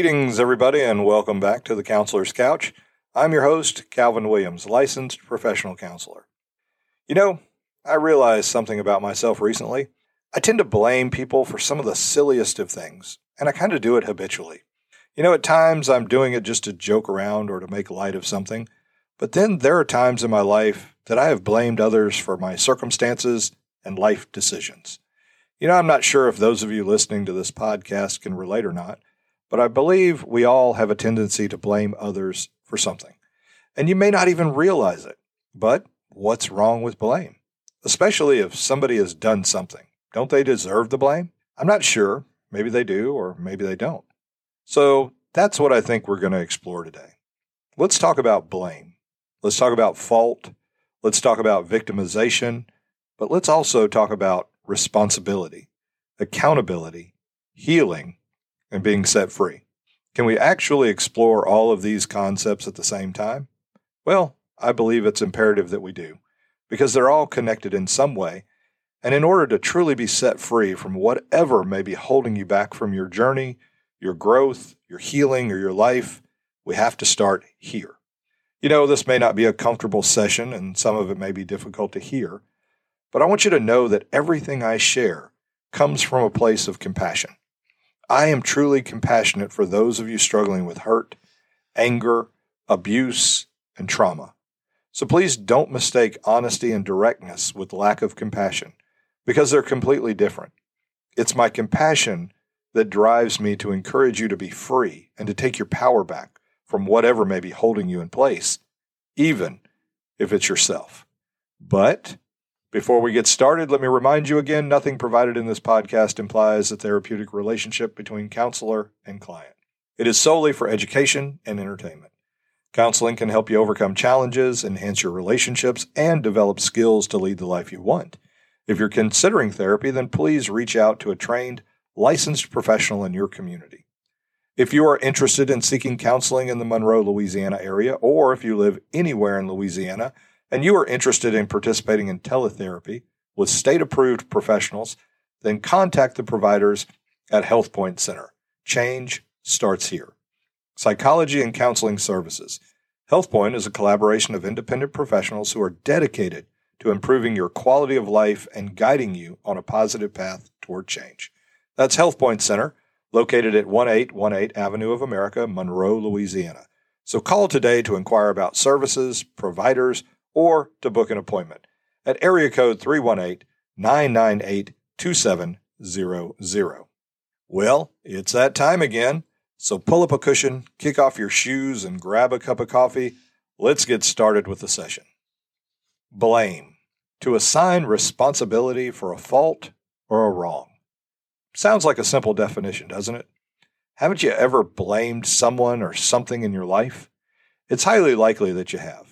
Greetings, everybody, and welcome back to The Counselor's Couch. I'm your host, Calvin Williams, licensed professional counselor. You know, I realized something about myself recently. I tend to blame people for some of the silliest of things, and I kind of do it habitually. You know, at times I'm doing it just to joke around or to make light of something, but then there are times in my life that I have blamed others for my circumstances and life decisions. You know, I'm not sure if those of you listening to this podcast can relate or not, but I believe we all have a tendency to blame others for something. And you may not even realize it, but what's wrong with blame? Especially if somebody has done something. Don't they deserve the blame? I'm not sure. Maybe they do, or maybe they don't. So that's what I think we're going to explore today. Let's talk about blame. Let's talk about fault. Let's talk about victimization. But let's also talk about responsibility, accountability, healing, and being set free. Can we actually explore all of these concepts at the same time? Well, I believe it's imperative that we do, because they're all connected in some way. And in order to truly be set free from whatever may be holding you back from your journey, your growth, your healing, or your life, we have to start here. You know, this may not be a comfortable session, and some of it may be difficult to hear, but I want you to know that everything I share comes from a place of compassion. I am truly compassionate for those of you struggling with hurt, anger, abuse, and trauma. So please don't mistake honesty and directness with lack of compassion, because they're completely different. It's my compassion that drives me to encourage you to be free and to take your power back from whatever may be holding you in place, even if it's yourself. But before we get started, let me remind you again, nothing provided in this podcast implies a therapeutic relationship between counselor and client. It is solely for education and entertainment. Counseling can help you overcome challenges, enhance your relationships, and develop skills to lead the life you want. If you're considering therapy, then please reach out to a trained, licensed professional in your community. If you are interested in seeking counseling in the Monroe, Louisiana area, or if you live anywhere in Louisiana, and you are interested in participating in teletherapy with state-approved professionals, then contact the providers at HealthPoint Center. Change starts here. Psychology and Counseling Services. HealthPoint is a collaboration of independent professionals who are dedicated to improving your quality of life and guiding you on a positive path toward change. That's HealthPoint Center, located at 1818 Avenue of America, Monroe, Louisiana. So call today to inquire about services, providers, or to book an appointment at area code 318-998-2700. Well, it's that time again, so pull up a cushion, kick off your shoes, and grab a cup of coffee. Let's get started with the session. Blame, to assign responsibility for a fault or a wrong. Sounds like a simple definition, doesn't it? Haven't you ever blamed someone or something in your life? It's highly likely that you have.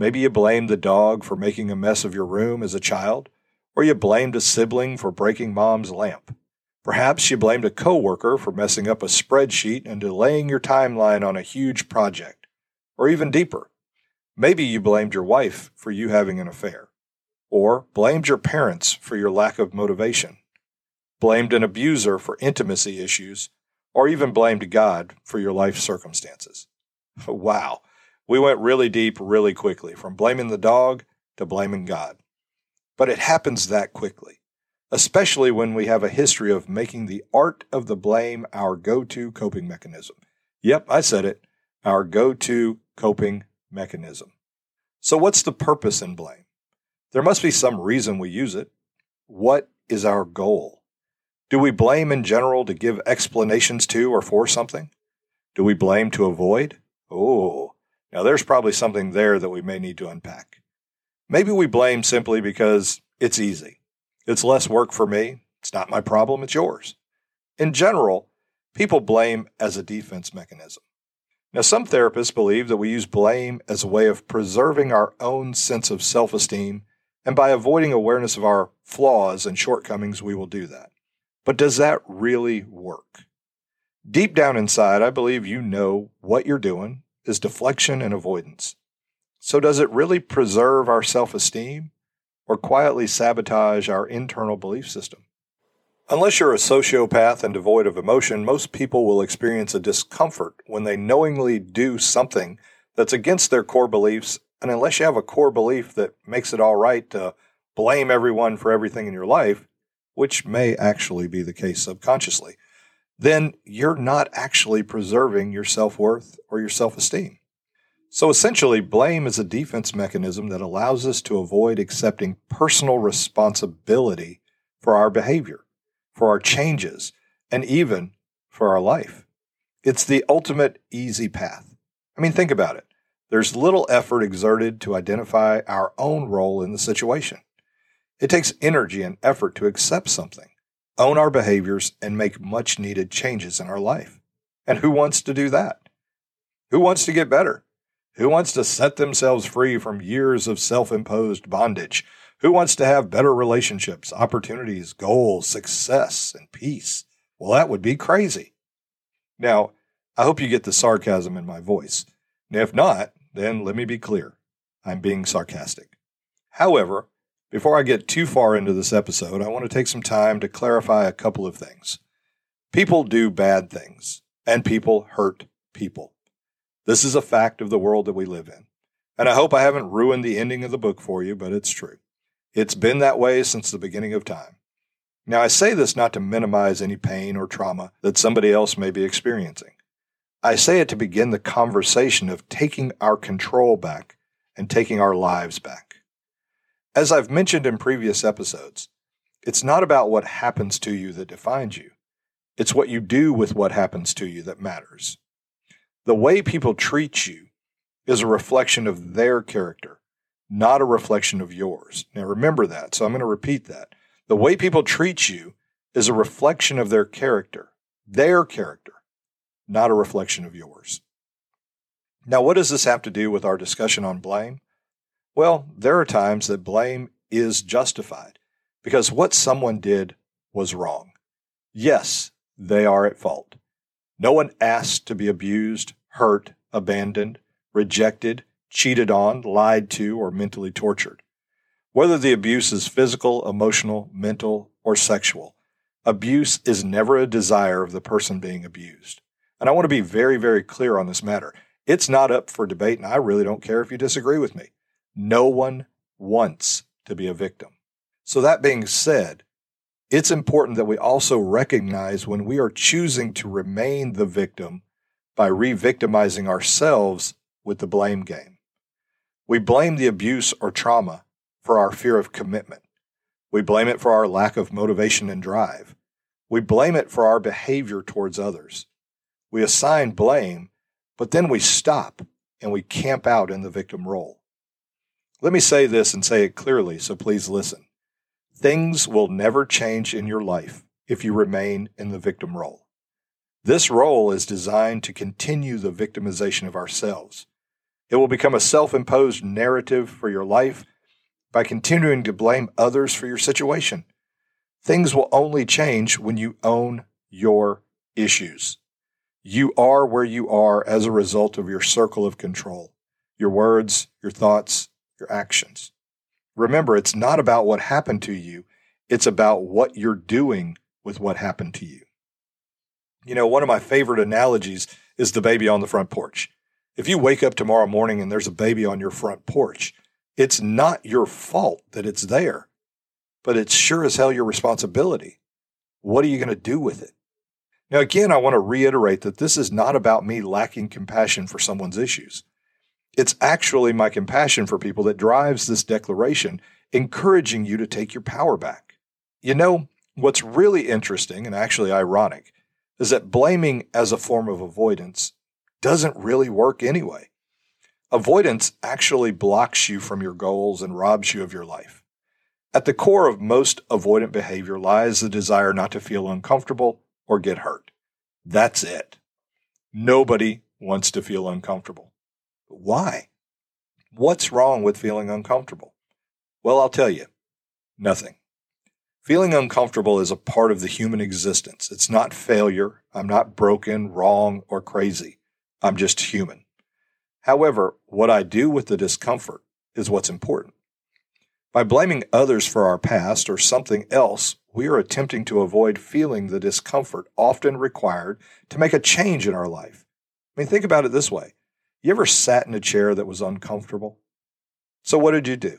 Maybe you blamed the dog for making a mess of your room as a child, or you blamed a sibling for breaking mom's lamp. Perhaps you blamed a coworker for messing up a spreadsheet and delaying your timeline on a huge project, or even deeper. Maybe you blamed your wife for you having an affair, or blamed your parents for your lack of motivation, blamed an abuser for intimacy issues, or even blamed God for your life circumstances. Wow. We went really deep really quickly, from blaming the dog to blaming God. But it happens that quickly, especially when we have a history of making the art of the blame our go-to coping mechanism. Yep, I said it, our go-to coping mechanism. So what's the purpose in blame? There must be some reason we use it. What is our goal? Do we blame in general to give explanations to or for something? Do we blame to avoid? Oh. Now, there's probably something there that we may need to unpack. Maybe we blame simply because it's easy. It's less work for me. It's not my problem. It's yours. In general, people blame as a defense mechanism. Now, some therapists believe that we use blame as a way of preserving our own sense of self-esteem, and by avoiding awareness of our flaws and shortcomings, we will do that. But does that really work? Deep down inside, I believe you know what you're doing is deflection and avoidance. So does it really preserve our self-esteem or quietly sabotage our internal belief system? Unless you're a sociopath and devoid of emotion, most people will experience a discomfort when they knowingly do something that's against their core beliefs, and unless you have a core belief that makes it all right to blame everyone for everything in your life, which may actually be the case subconsciously, then you're not actually preserving your self-worth or your self-esteem. So essentially, blame is a defense mechanism that allows us to avoid accepting personal responsibility for our behavior, for our changes, and even for our life. It's the ultimate easy path. I mean, think about it. There's little effort exerted to identify our own role in the situation. It takes energy and effort to accept something, own our behaviors, and make much-needed changes in our life. And who wants to do that? Who wants to get better? Who wants to set themselves free from years of self-imposed bondage? Who wants to have better relationships, opportunities, goals, success, and peace? Well, that would be crazy. Now, I hope you get the sarcasm in my voice. And if not, then let me be clear. I'm being sarcastic. However, before I get too far into this episode, I want to take some time to clarify a couple of things. People do bad things, and people hurt people. This is a fact of the world that we live in, and I hope I haven't ruined the ending of the book for you, but it's true. It's been that way since the beginning of time. Now, I say this not to minimize any pain or trauma that somebody else may be experiencing. I say it to begin the conversation of taking our control back and taking our lives back. As I've mentioned in previous episodes, it's not about what happens to you that defines you. It's what you do with what happens to you that matters. The way people treat you is a reflection of their character, not a reflection of yours. Now, remember that, so I'm going to repeat that. The way people treat you is a reflection of their character, not a reflection of yours. Now, what does this have to do with our discussion on blame? Well, there are times that blame is justified because what someone did was wrong. Yes, they are at fault. No one asked to be abused, hurt, abandoned, rejected, cheated on, lied to, or mentally tortured. Whether the abuse is physical, emotional, mental, or sexual, abuse is never a desire of the person being abused. And I want to be very, very clear on this matter. It's not up for debate, and I really don't care if you disagree with me. No one wants to be a victim. So that being said, it's important that we also recognize when we are choosing to remain the victim by re-victimizing ourselves with the blame game. We blame the abuse or trauma for our fear of commitment. We blame it for our lack of motivation and drive. We blame it for our behavior towards others. We assign blame, but then we stop and we camp out in the victim role. Let me say this and say it clearly, so please listen. Things will never change in your life if you remain in the victim role. This role is designed to continue the victimization of ourselves. It will become a self-imposed narrative for your life by continuing to blame others for your situation. Things will only change when you own your issues. You are where you are as a result of your circle of control, your words, your thoughts, your actions. Remember, it's not about what happened to you. It's about what you're doing with what happened to you. You know, one of my favorite analogies is the baby on the front porch. If you wake up tomorrow morning and there's a baby on your front porch, it's not your fault that it's there, but it's sure as hell your responsibility. What are you going to do with it? Now, again, I want to reiterate that this is not about me lacking compassion for someone's issues. It's actually my compassion for people that drives this declaration, encouraging you to take your power back. You know, what's really interesting and actually ironic is that blaming as a form of avoidance doesn't really work anyway. Avoidance actually blocks you from your goals and robs you of your life. At the core of most avoidant behavior lies the desire not to feel uncomfortable or get hurt. That's it. Nobody wants to feel uncomfortable. Why? What's wrong with feeling uncomfortable? Well, I'll tell you, nothing. Feeling uncomfortable is a part of the human existence. It's not failure. I'm not broken, wrong, or crazy. I'm just human. However, what I do with the discomfort is what's important. By blaming others for our past or something else, we are attempting to avoid feeling the discomfort often required to make a change in our life. I mean, think about it this way. You ever sat in a chair that was uncomfortable? So what did you do?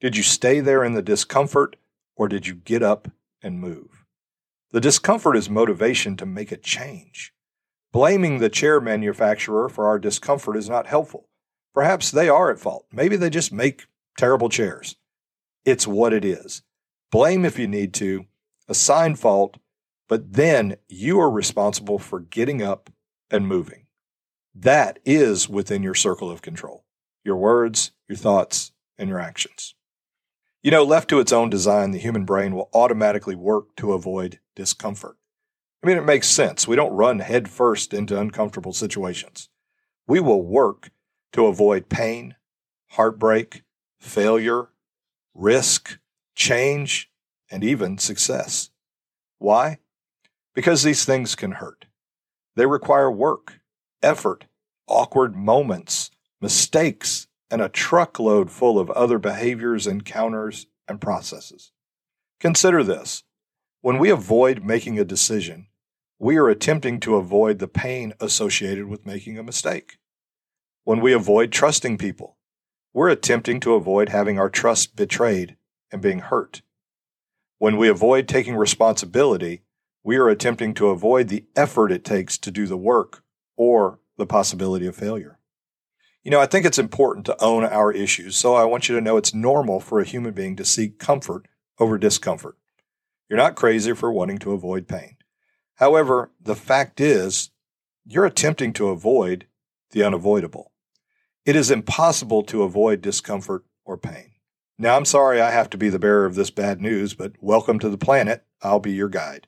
Did you stay there in the discomfort, or did you get up and move? The discomfort is motivation to make a change. Blaming the chair manufacturer for our discomfort is not helpful. Perhaps they are at fault. Maybe they just make terrible chairs. It's what it is. Blame if you need to, assign fault, but then you are responsible for getting up and moving. That is within your circle of control, your words, your thoughts, and your actions. You know, left to its own design, the human brain will automatically work to avoid discomfort. I mean, it makes sense. We don't run headfirst into uncomfortable situations. We will work to avoid pain, heartbreak, failure, risk, change, and even success. Why? Because these things can hurt. They require work, effort, awkward moments, mistakes, and a truckload full of other behaviors, encounters, and processes. Consider this. When we avoid making a decision, we are attempting to avoid the pain associated with making a mistake. When we avoid trusting people, we're attempting to avoid having our trust betrayed and being hurt. When we avoid taking responsibility, we are attempting to avoid the effort it takes to do the work or the possibility of failure. You know, I think it's important to own our issues, so I want you to know it's normal for a human being to seek comfort over discomfort. You're not crazy for wanting to avoid pain. However, the fact is, you're attempting to avoid the unavoidable. It is impossible to avoid discomfort or pain. Now, I'm sorry I have to be the bearer of this bad news, but welcome to the planet. I'll be your guide.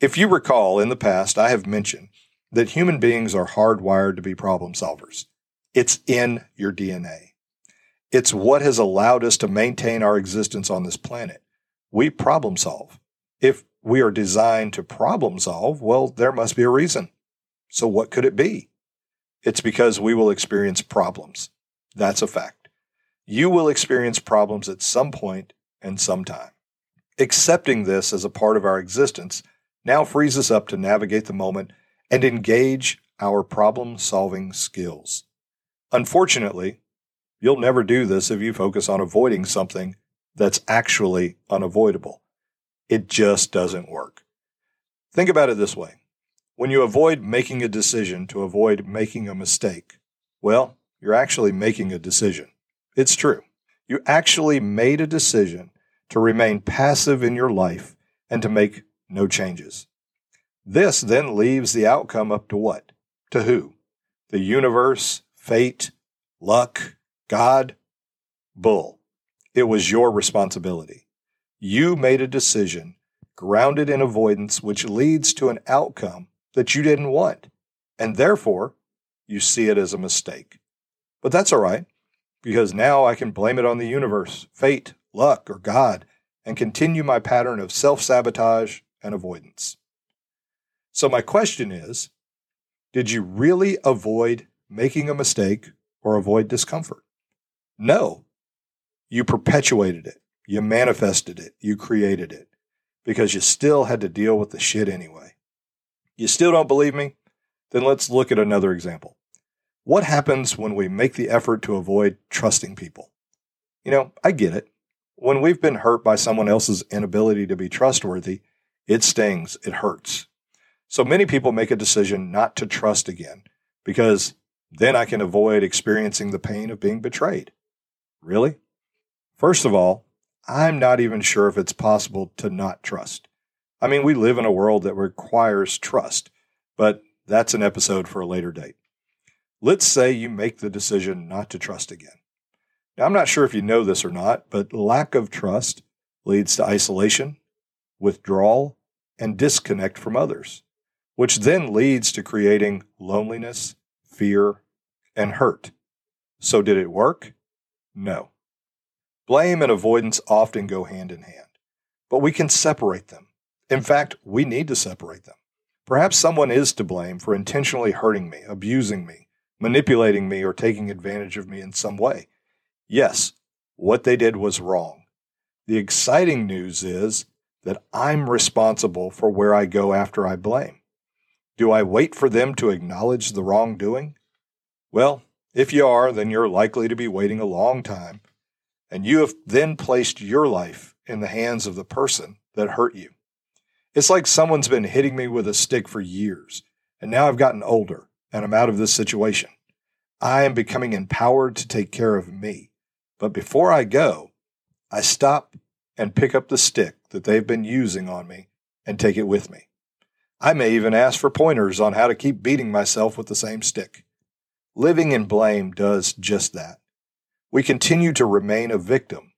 If you recall, in the past, I have mentioned that human beings are hardwired to be problem solvers. It's in your DNA. It's what has allowed us to maintain our existence on this planet. We problem solve. If we are designed to problem solve, well, there must be a reason. So what could it be? It's because we will experience problems. That's a fact. You will experience problems at some point and sometime. Accepting this as a part of our existence now frees us up to navigate the moment and engage our problem-solving skills. Unfortunately, you'll never do this if you focus on avoiding something that's actually unavoidable. It just doesn't work. Think about it this way. When you avoid making a decision to avoid making a mistake, well, you're actually making a decision. It's true. You actually made a decision to remain passive in your life and to make no changes. This then leaves the outcome up to what? To who? The universe, fate, luck, God, bull. It was your responsibility. You made a decision grounded in avoidance, which leads to an outcome that you didn't want, and therefore, you see it as a mistake. But that's all right, because now I can blame it on the universe, fate, luck, or God, and continue my pattern of self-sabotage and avoidance. So my question is, did you really avoid making a mistake or avoid discomfort? No. You perpetuated it. You manifested it. You created it, because you still had to deal with the shit anyway. You still don't believe me? Then let's look at another example. What happens when we make the effort to avoid trusting people? You know, I get it. When we've been hurt by someone else's inability to be trustworthy, it stings, it hurts. So many people make a decision not to trust again, because then I can avoid experiencing the pain of being betrayed. Really? First of all, I'm not even sure if it's possible to not trust. I mean, we live in a world that requires trust, but that's an episode for a later date. Let's say you make the decision not to trust again. Now, I'm not sure if you know this or not, but lack of trust leads to isolation, withdrawal, and disconnect from others, which then leads to creating loneliness, fear, and hurt. So did it work? No. Blame and avoidance often go hand in hand, but we can separate them. In fact, we need to separate them. Perhaps someone is to blame for intentionally hurting me, abusing me, manipulating me, or taking advantage of me in some way. Yes, what they did was wrong. The exciting news is that I'm responsible for where I go after I blame. Do I wait for them to acknowledge the wrongdoing? Well, if you are, then you're likely to be waiting a long time, and you have then placed your life in the hands of the person that hurt you. It's like someone's been hitting me with a stick for years, and now I've gotten older, and I'm out of this situation. I am becoming empowered to take care of me. But before I go, I stop and pick up the stick that they've been using on me and take it with me. I may even ask for pointers on how to keep beating myself with the same stick. Living in blame does just that. We continue to remain a victim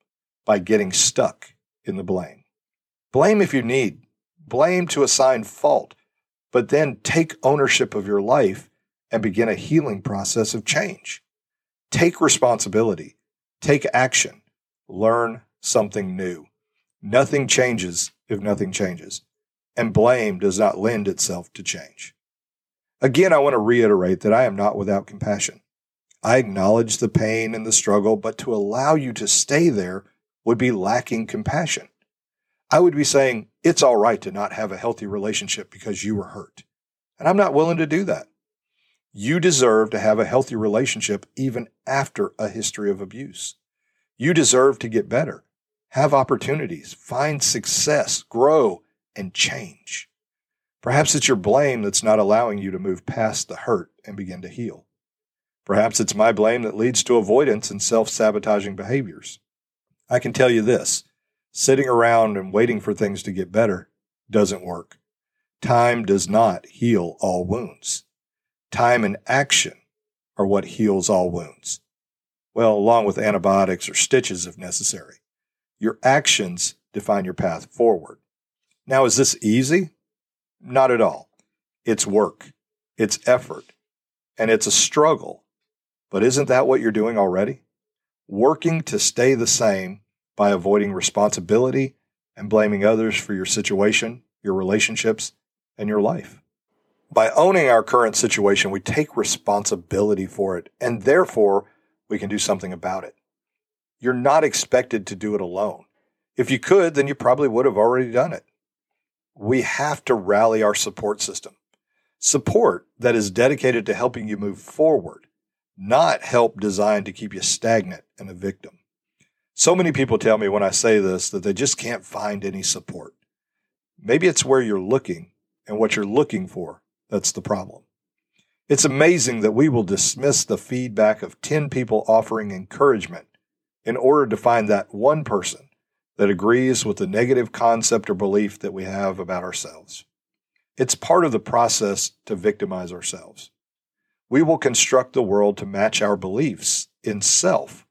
by getting stuck in the blame. Blame if you need. Blame to assign fault, but then take ownership of your life and begin a healing process of change. Take responsibility. Take action. Learn something new. Nothing changes if nothing changes, and blame does not lend itself to change. Again, I want to reiterate that I am not without compassion. I acknowledge the pain and the struggle, but to allow you to stay there would be lacking compassion. I would be saying, it's all right to not have a healthy relationship because you were hurt. And I'm not willing to do that. You deserve to have a healthy relationship even after a history of abuse. You deserve to get better, have opportunities, find success, grow, and change. Perhaps it's your blame that's not allowing you to move past the hurt and begin to heal. Perhaps it's my blame that leads to avoidance and self-sabotaging behaviors. I can tell you this, sitting around and waiting for things to get better doesn't work. Time does not heal all wounds. Time and action are what heals all wounds. Well, along with antibiotics or stitches if necessary. Your actions define your path forward. Now, is this easy? Not at all. It's work, it's effort, and it's a struggle. But isn't that what you're doing already? Working to stay the same by avoiding responsibility and blaming others for your situation, your relationships, and your life. By owning our current situation, we take responsibility for it, and therefore, we can do something about it. You're not expected to do it alone. If you could, then you probably would have already done it. We have to rally our support system. Support that is dedicated to helping you move forward, not help designed to keep you stagnant and a victim. So many people tell me when I say this that they just can't find any support. Maybe it's where you're looking and what you're looking for that's the problem. It's amazing that we will dismiss the feedback of 10 people offering encouragement in order to find that one person that agrees with the negative concept or belief that we have about ourselves. It's part of the process to victimize ourselves. We will construct the world to match our beliefs in self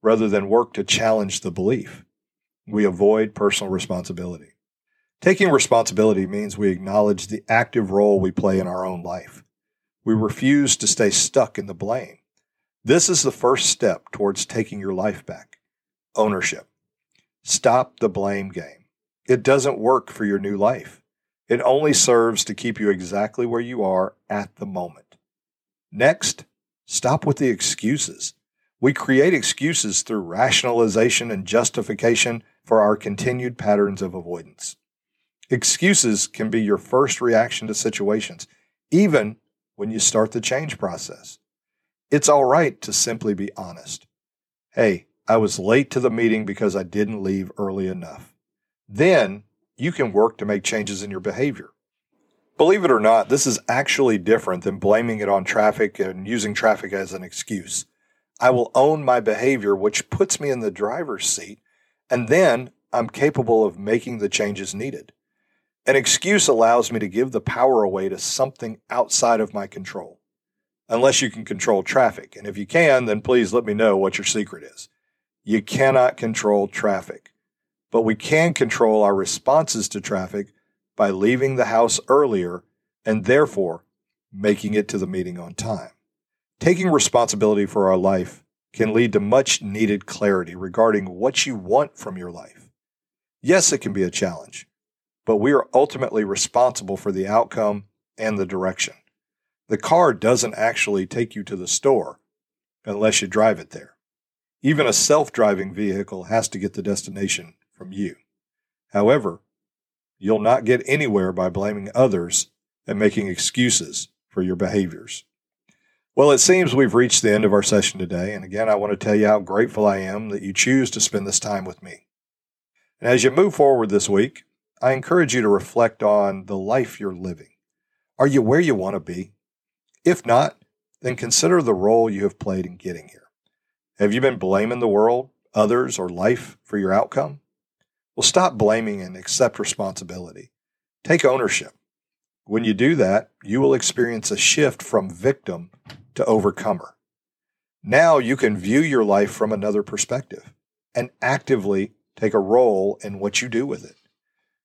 rather than work to challenge the belief. We avoid personal responsibility. Taking responsibility means we acknowledge the active role we play in our own life. We refuse to stay stuck in the blame. This is the first step towards taking your life back. Ownership. Stop the blame game. It doesn't work for your new life. It only serves to keep you exactly where you are at the moment. Next, stop with the excuses. We create excuses through rationalization and justification for our continued patterns of avoidance. Excuses can be your first reaction to situations, even when you start the change process. It's all right to simply be honest. Hey, I was late to the meeting because I didn't leave early enough. Then you can work to make changes in your behavior. Believe it or not, this is actually different than blaming it on traffic and using traffic as an excuse. I will own my behavior, which puts me in the driver's seat, and then I'm capable of making the changes needed. An excuse allows me to give the power away to something outside of my control, unless you can control traffic. And if you can, then please let me know what your secret is. You cannot control traffic, but we can control our responses to traffic by leaving the house earlier and therefore making it to the meeting on time. Taking responsibility for our life can lead to much needed clarity regarding what you want from your life. Yes, it can be a challenge, but we are ultimately responsible for the outcome and the direction. The car doesn't actually take you to the store unless you drive it there. Even a self-driving vehicle has to get the destination from you. However, you'll not get anywhere by blaming others and making excuses for your behaviors. Well, it seems we've reached the end of our session today, and again, I want to tell you how grateful I am that you choose to spend this time with me. And as you move forward this week, I encourage you to reflect on the life you're living. Are you where you want to be? If not, then consider the role you have played in getting here. Have you been blaming the world, others, or life for your outcome? Well, stop blaming and accept responsibility. Take ownership. When you do that, you will experience a shift from victim to overcomer. Now you can view your life from another perspective and actively take a role in what you do with it.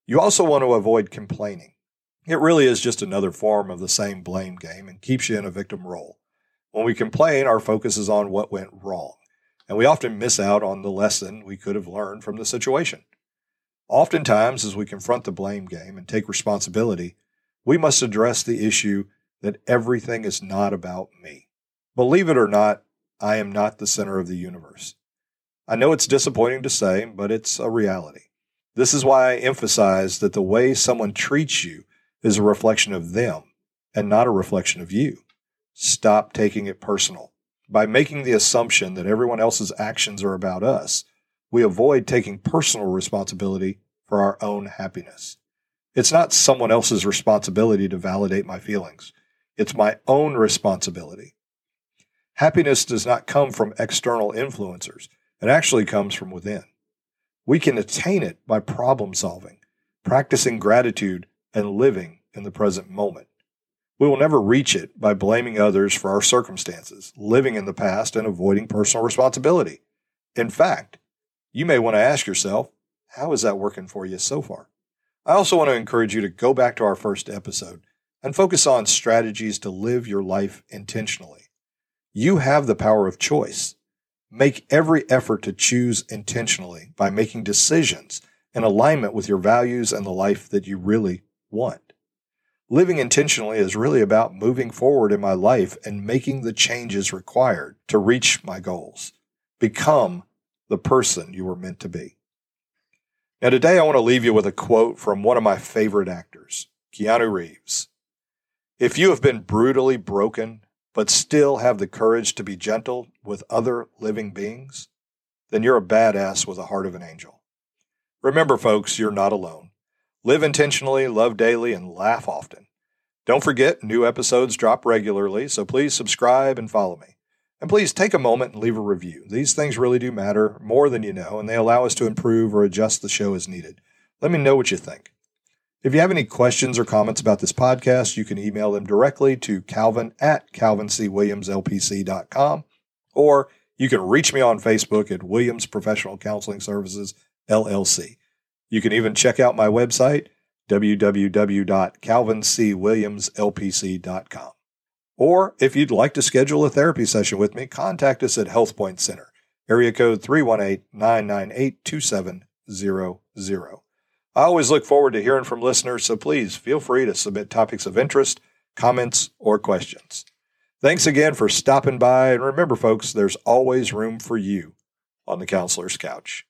You also want to avoid complaining. It really is just another form of the same blame game and keeps you in a victim role. When we complain, our focus is on what went wrong, and we often miss out on the lesson we could have learned from the situation. Oftentimes, as we confront the blame game and take responsibility, we must address the issue that everything is not about me. Believe it or not, I am not the center of the universe. I know it's disappointing to say, but it's a reality. This is why I emphasize that the way someone treats you is a reflection of them and not a reflection of you. Stop taking it personal. By making the assumption that everyone else's actions are about us, we avoid taking personal responsibility for our own happiness. It's not someone else's responsibility to validate my feelings. It's my own responsibility. Happiness does not come from external influencers. It actually comes from within. We can attain it by problem solving, practicing gratitude, and living in the present moment. We will never reach it by blaming others for our circumstances, living in the past, and avoiding personal responsibility. In fact, you may want to ask yourself, how is that working for you so far? I also want to encourage you to go back to our first episode and focus on strategies to live your life intentionally. You have the power of choice. Make every effort to choose intentionally by making decisions in alignment with your values and the life that you really want. Living intentionally is really about moving forward in my life and making the changes required to reach my goals. Become the person you were meant to be. Now today I want to leave you with a quote from one of my favorite actors, Keanu Reeves. If you have been brutally broken, but still have the courage to be gentle with other living beings, then you're a badass with the heart of an angel. Remember, folks, you're not alone. Live intentionally, love daily, and laugh often. Don't forget, new episodes drop regularly, so please subscribe and follow me. And please take a moment and leave a review. These things really do matter more than you know, and they allow us to improve or adjust the show as needed. Let me know what you think. If you have any questions or comments about this podcast, you can email them directly to calvin@calvincwilliamslpc.com, or you can reach me on Facebook at Williams Professional Counseling Services, LLC. You can even check out my website, www.calvincwilliamslpc.com. Or if you'd like to schedule a therapy session with me, contact us at HealthPoint Center, area code 318-998-2700. I always look forward to hearing from listeners, so please feel free to submit topics of interest, comments, or questions. Thanks again for stopping by, and remember, folks, there's always room for you on the Counselor's Couch.